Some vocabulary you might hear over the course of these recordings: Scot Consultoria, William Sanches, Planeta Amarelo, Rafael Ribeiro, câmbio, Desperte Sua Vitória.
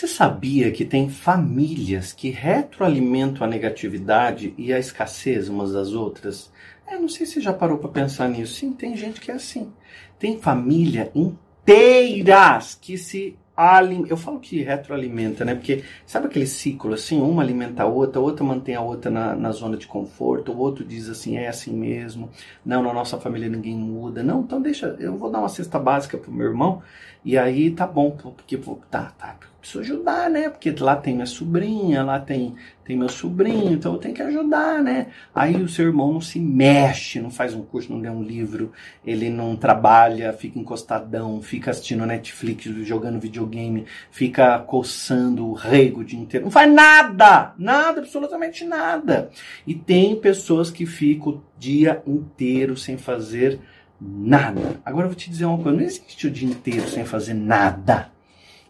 Você sabia que tem famílias que retroalimentam a negatividade e a escassez umas das outras? Eu não sei se você já parou para pensar nisso. Sim, tem gente que é assim. Tem família inteiras que se alimenta. Eu falo que retroalimenta, né? Porque sabe aquele ciclo assim? Uma alimenta a outra mantém a outra na zona de conforto. O outro diz assim, é assim mesmo. Não, na nossa família ninguém muda. Não, então deixa, eu vou dar uma cesta básica pro meu irmão. E aí tá bom, porque tá. Preciso ajudar, né? Porque lá tem minha sobrinha, lá tem meu sobrinho, então eu tenho que ajudar, né? Aí o seu irmão não se mexe, não faz um curso, não lê um livro, ele não trabalha, fica encostadão, fica assistindo Netflix, jogando videogame, fica coçando o rego o dia inteiro. Não faz nada! Nada, absolutamente nada! E tem pessoas que ficam o dia inteiro sem fazer nada. Agora eu vou te dizer uma coisa, não existe o dia inteiro sem fazer nada.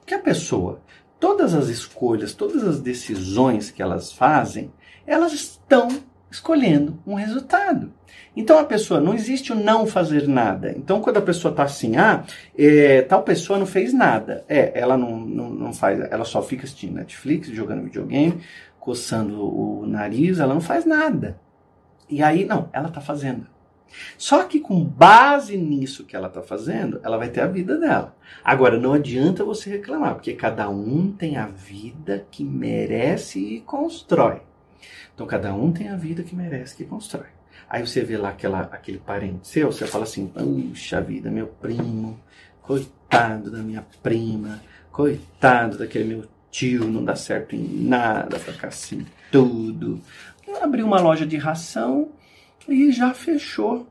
Porque a pessoa, todas as escolhas, todas as decisões que elas fazem, elas estão escolhendo um resultado. Então a pessoa, não existe o não fazer nada. Então quando a pessoa tá assim, tal pessoa não fez nada. Ela não faz, ela só fica assistindo Netflix, jogando videogame, coçando o nariz, ela não faz nada. E aí, não, ela tá fazendo. Só que com base nisso que ela está fazendo, ela vai ter a vida dela. Agora, não adianta você reclamar, porque cada um tem a vida que merece e constrói. Então, cada um tem a vida que merece e constrói. Aí você vê lá aquele parente seu, você fala assim, puxa vida, meu primo, coitado da minha prima, coitado daquele meu tio, não dá certo em nada, fracasso em tudo. Eu abri uma loja de ração e já fechou.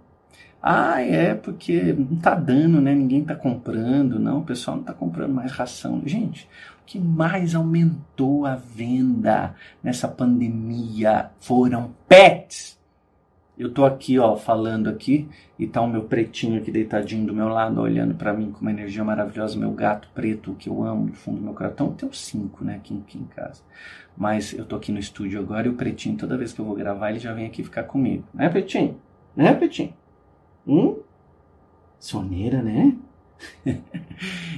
Porque não tá dando, né? Ninguém tá comprando, não. O pessoal não tá comprando mais ração. Gente, o que mais aumentou a venda nessa pandemia foram pets. Eu tô aqui, falando aqui, e tá o meu pretinho aqui deitadinho do meu lado, olhando pra mim com uma energia maravilhosa. Meu gato preto, que eu amo, do fundo do meu coração. Tem uns 5, né, aqui em casa. Mas eu tô aqui no estúdio agora e o pretinho, toda vez que eu vou gravar, ele já vem aqui ficar comigo. Né, pretinho? Né, pretinho? Soneira, né?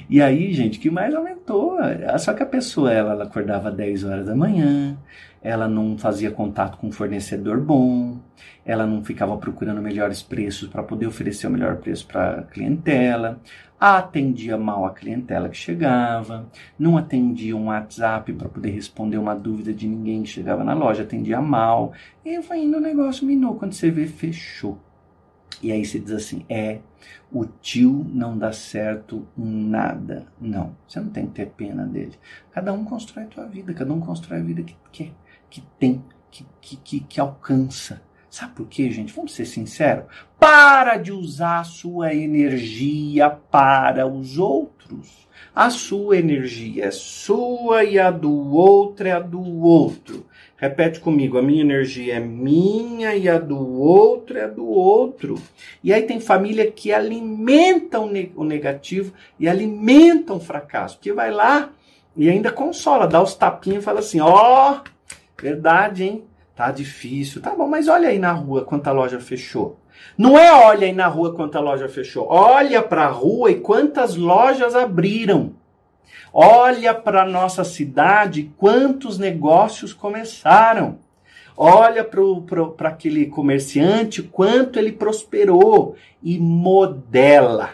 E aí, gente, o que mais aumentou? Só que a pessoa, ela acordava às 10 horas da manhã, ela não fazia contato com um fornecedor bom, ela não ficava procurando melhores preços para poder oferecer o melhor preço para a clientela, atendia mal a clientela que chegava, não atendia um WhatsApp para poder responder uma dúvida de ninguém que chegava na loja, atendia mal, e foi indo o negócio, minou, quando você vê, fechou. E aí você diz assim, o tio não dá certo em nada. Não, você não tem que ter pena dele. Cada um constrói a sua vida, cada um constrói a vida que quer, que tem, que alcança. Sabe por quê, gente? Vamos ser sinceros. Para de usar a sua energia para os outros. A sua energia é sua e a do outro é a do outro. Repete comigo, a minha energia é minha e a do outro é a do outro. E aí tem família que alimentam o negativo e alimentam o fracasso. Porque vai lá e ainda consola, dá os tapinhos e fala assim, verdade, hein? Tá difícil, tá bom, mas olha aí na rua quanta loja fechou. Não é olha aí na rua quanta loja fechou, olha pra rua e quantas lojas abriram. Olha para nossa cidade quantos negócios começaram. Olha para aquele comerciante quanto ele prosperou e modela.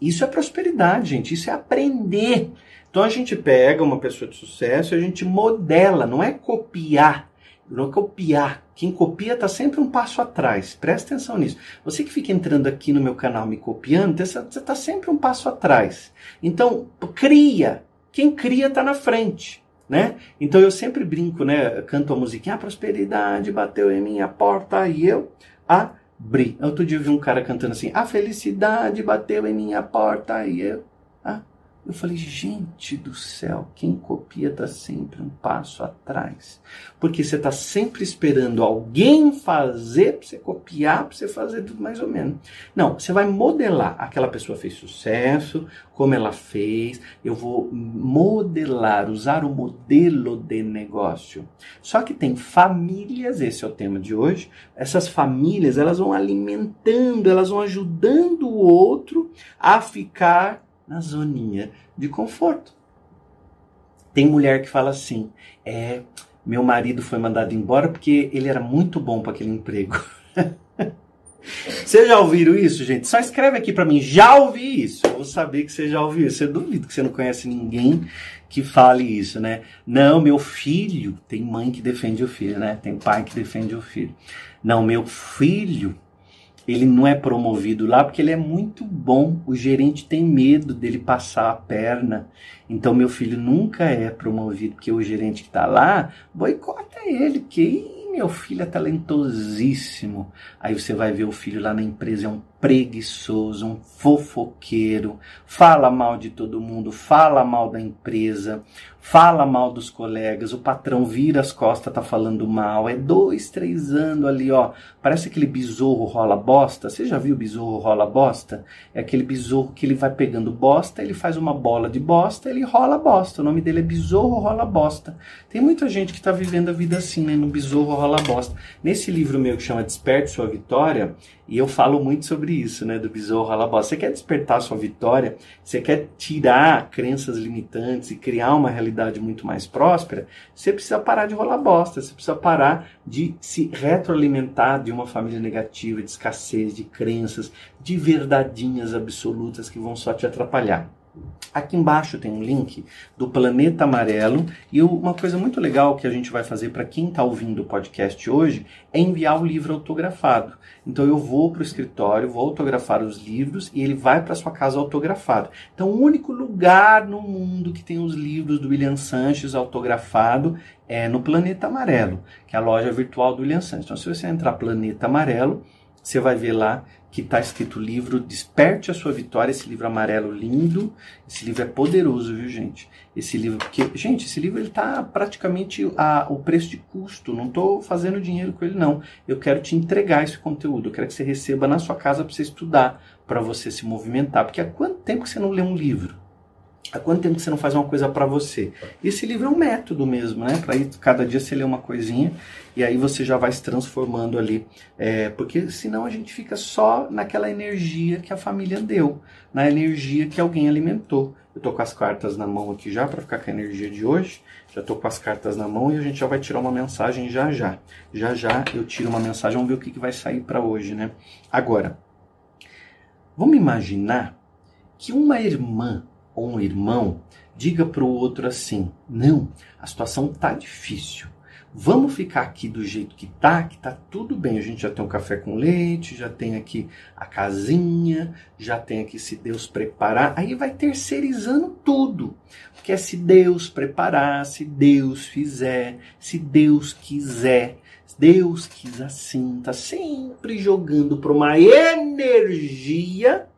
Isso é prosperidade, gente. Isso é aprender. Então a gente pega uma pessoa de sucesso e a gente modela, não é copiar. Não é copiar. Quem copia está sempre um passo atrás. Presta atenção nisso. Você que fica entrando aqui no meu canal me copiando, você está sempre um passo atrás. Então, cria. Quem cria está na frente. Né? Então, eu sempre brinco, né? Canto a musiquinha. A prosperidade bateu em minha porta e eu abri. Outro dia eu vi um cara cantando assim. A felicidade bateu em minha porta e eu abri. Eu falei, gente do céu, quem copia está sempre um passo atrás. Porque você está sempre esperando alguém fazer para você copiar, para você fazer tudo mais ou menos. Não, você vai modelar. Aquela pessoa fez sucesso, como ela fez. Eu vou modelar, usar o modelo de negócio. Só que tem famílias, esse é o tema de hoje. Essas famílias, elas vão alimentando, elas vão ajudando o outro a ficar na zoninha de conforto. Tem mulher que fala assim, meu marido foi mandado embora porque ele era muito bom para aquele emprego. Vocês já ouviram isso, gente? Só escreve aqui pra mim, já ouvi isso. Eu vou saber que você já ouviu isso. Eu duvido que você não conhece ninguém que fale isso, né? Não, meu filho... Tem mãe que defende o filho, né? Tem pai que defende o filho. Não, meu filho... Ele não é promovido lá porque ele é muito bom. O gerente tem medo dele passar a perna. Então, meu filho nunca é promovido porque o gerente que tá lá boicota ele, que... Meu filho é talentosíssimo. Aí você vai ver o filho lá na empresa, é um preguiçoso, um fofoqueiro, fala mal de todo mundo, fala mal da empresa, fala mal dos colegas, o patrão vira as costas, tá falando mal, 2, 3 anos ali, ó, parece aquele besouro rola bosta. Você já viu o besouro rola bosta? É aquele besouro que ele vai pegando bosta, ele faz uma bola de bosta, ele rola bosta, o nome dele é besouro rola bosta. Tem muita gente que tá vivendo a vida assim, né, no besouro rola bosta. Nesse livro meu que chama Desperte Sua Vitória, e eu falo muito sobre isso, né, do besouro rola bosta. Você quer despertar sua vitória, você quer tirar crenças limitantes e criar uma realidade muito mais próspera, você precisa parar de rolar bosta, você precisa parar de se retroalimentar de uma família negativa, de escassez, de crenças, de verdadinhas absolutas que vão só te atrapalhar. Aqui embaixo tem um link do Planeta Amarelo e uma coisa muito legal que a gente vai fazer para quem está ouvindo o podcast hoje é enviar o livro autografado. Então eu vou para o escritório, vou autografar os livros e ele vai para sua casa autografado. Então o único lugar no mundo que tem os livros do William Sanches autografado é no Planeta Amarelo, que é a loja virtual do William Sanches. Então se você entrar Planeta Amarelo, você vai ver lá que está escrito o livro Desperte a Sua Vitória, esse livro amarelo lindo. Esse livro é poderoso, viu, gente? Esse livro, porque, gente, esse livro está praticamente o preço de custo. Não estou fazendo dinheiro com ele, não. Eu quero te entregar esse conteúdo. Eu quero que você receba na sua casa para você estudar, para você se movimentar. Porque há quanto tempo que você não lê um livro? Há quanto tempo que você não faz uma coisa para você? Esse livro é um método mesmo, né? Para ir cada dia você lê uma coisinha e aí você já vai se transformando ali. Porque senão a gente fica só naquela energia que a família deu, na energia que alguém alimentou. Eu tô com as cartas na mão aqui já para ficar com a energia de hoje. Já tô com as cartas na mão e a gente já vai tirar uma mensagem já já. Já já eu tiro uma mensagem, vamos ver o que vai sair para hoje, né? Agora, vamos imaginar que uma irmã ou um irmão diga para o outro assim, não, a situação tá difícil, vamos ficar aqui do jeito que tá tudo bem, a gente já tem um café com leite, já tem aqui a casinha, já tem aqui se Deus preparar, aí vai terceirizando tudo, porque é se Deus preparar, se Deus fizer, se Deus quiser, Deus quis assim, tá sempre jogando para uma energia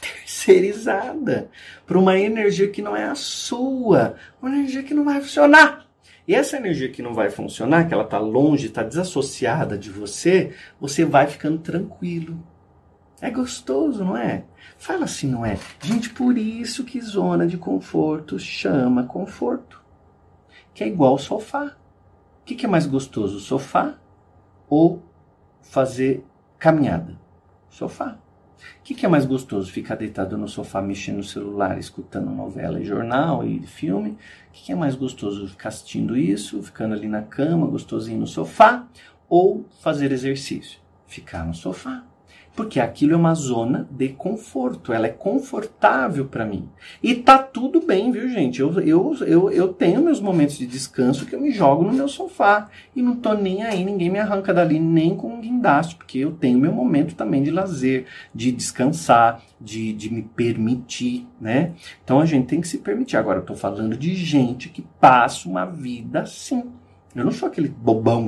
terceirizada, para uma energia que não é a sua, uma energia que não vai funcionar. E essa energia que não vai funcionar, que ela está longe, está desassociada de você, você vai ficando tranquilo. É gostoso, não é? Fala assim, não é? Gente, por isso que zona de conforto chama conforto, que é igual ao sofá. O que é mais gostoso, sofá ou fazer caminhada? Sofá. O que é mais gostoso? Ficar deitado no sofá, mexendo no celular, escutando novela e jornal e filme? O que é mais gostoso? Ficar assistindo isso, ficando ali na cama, gostosinho no sofá? Ou fazer exercício? Ficar no sofá. Porque aquilo é uma zona de conforto, ela é confortável para mim. E tá tudo bem, viu, gente? Eu tenho meus momentos de descanso que eu me jogo no meu sofá e não tô nem aí, ninguém me arranca dali nem com um guindaste, porque eu tenho meu momento também de lazer, de descansar, de me permitir, né? Então a gente tem que se permitir. Agora eu tô falando de gente que passa uma vida assim. Eu não sou aquele bobão,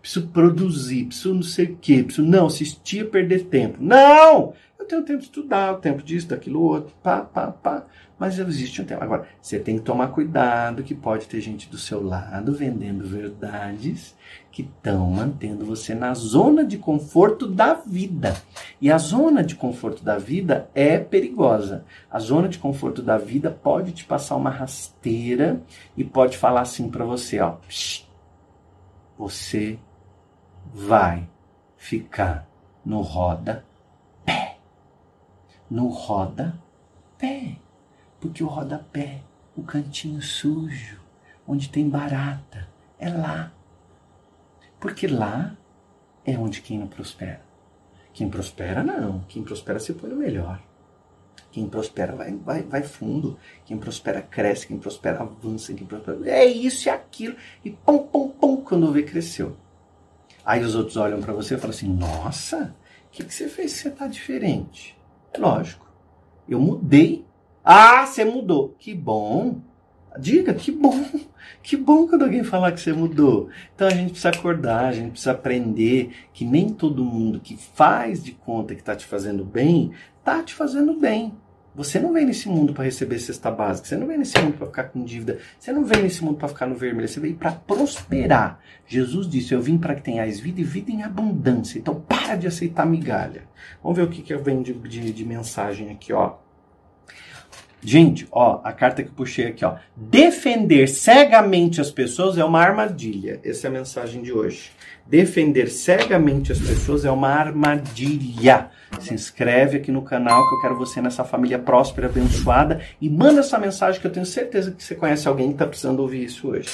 preciso produzir, preciso não sei o quê, preciso não assistir, perder tempo. Não! Eu tenho tempo de estudar, o tempo disso, daquilo, outro, pá. Mas existe um tempo. Agora, você tem que tomar cuidado que pode ter gente do seu lado vendendo verdades que estão mantendo você na zona de conforto da vida. E a zona de conforto da vida é perigosa. A zona de conforto da vida pode te passar uma rasteira e pode falar assim para você, ó. Você vai ficar no rodapé. No rodapé. Porque o rodapé, o cantinho sujo, onde tem barata, é lá. Porque lá é onde quem não prospera. Quem prospera não, quem prospera se põe no melhor. Quem prospera vai fundo, quem prospera cresce, quem prospera avança, quem prospera... É isso e é aquilo, e pum, pum, pum, quando vê, cresceu. Aí os outros olham para você e falam assim, nossa, o que você fez que você tá diferente? É lógico, eu mudei. Ah, você mudou, que bom. Diga, que bom quando alguém falar que você mudou. Então a gente precisa acordar, a gente precisa aprender que nem todo mundo que faz de conta que está te fazendo bem, está te fazendo bem. Você não vem nesse mundo para receber cesta básica, você não vem nesse mundo para ficar com dívida, você não vem nesse mundo para ficar no vermelho, você veio para prosperar. Jesus disse, eu vim para que tenhais vida e vida em abundância. Então para de aceitar migalha. Vamos ver o que eu venho de mensagem aqui, ó. Gente, ó, a carta que eu puxei aqui, ó. Defender cegamente as pessoas é uma armadilha. Essa é a mensagem de hoje. Defender cegamente as pessoas é uma armadilha. Se inscreve aqui no canal que eu quero você nessa família próspera, abençoada. E manda essa mensagem que eu tenho certeza que você conhece alguém que tá precisando ouvir isso hoje.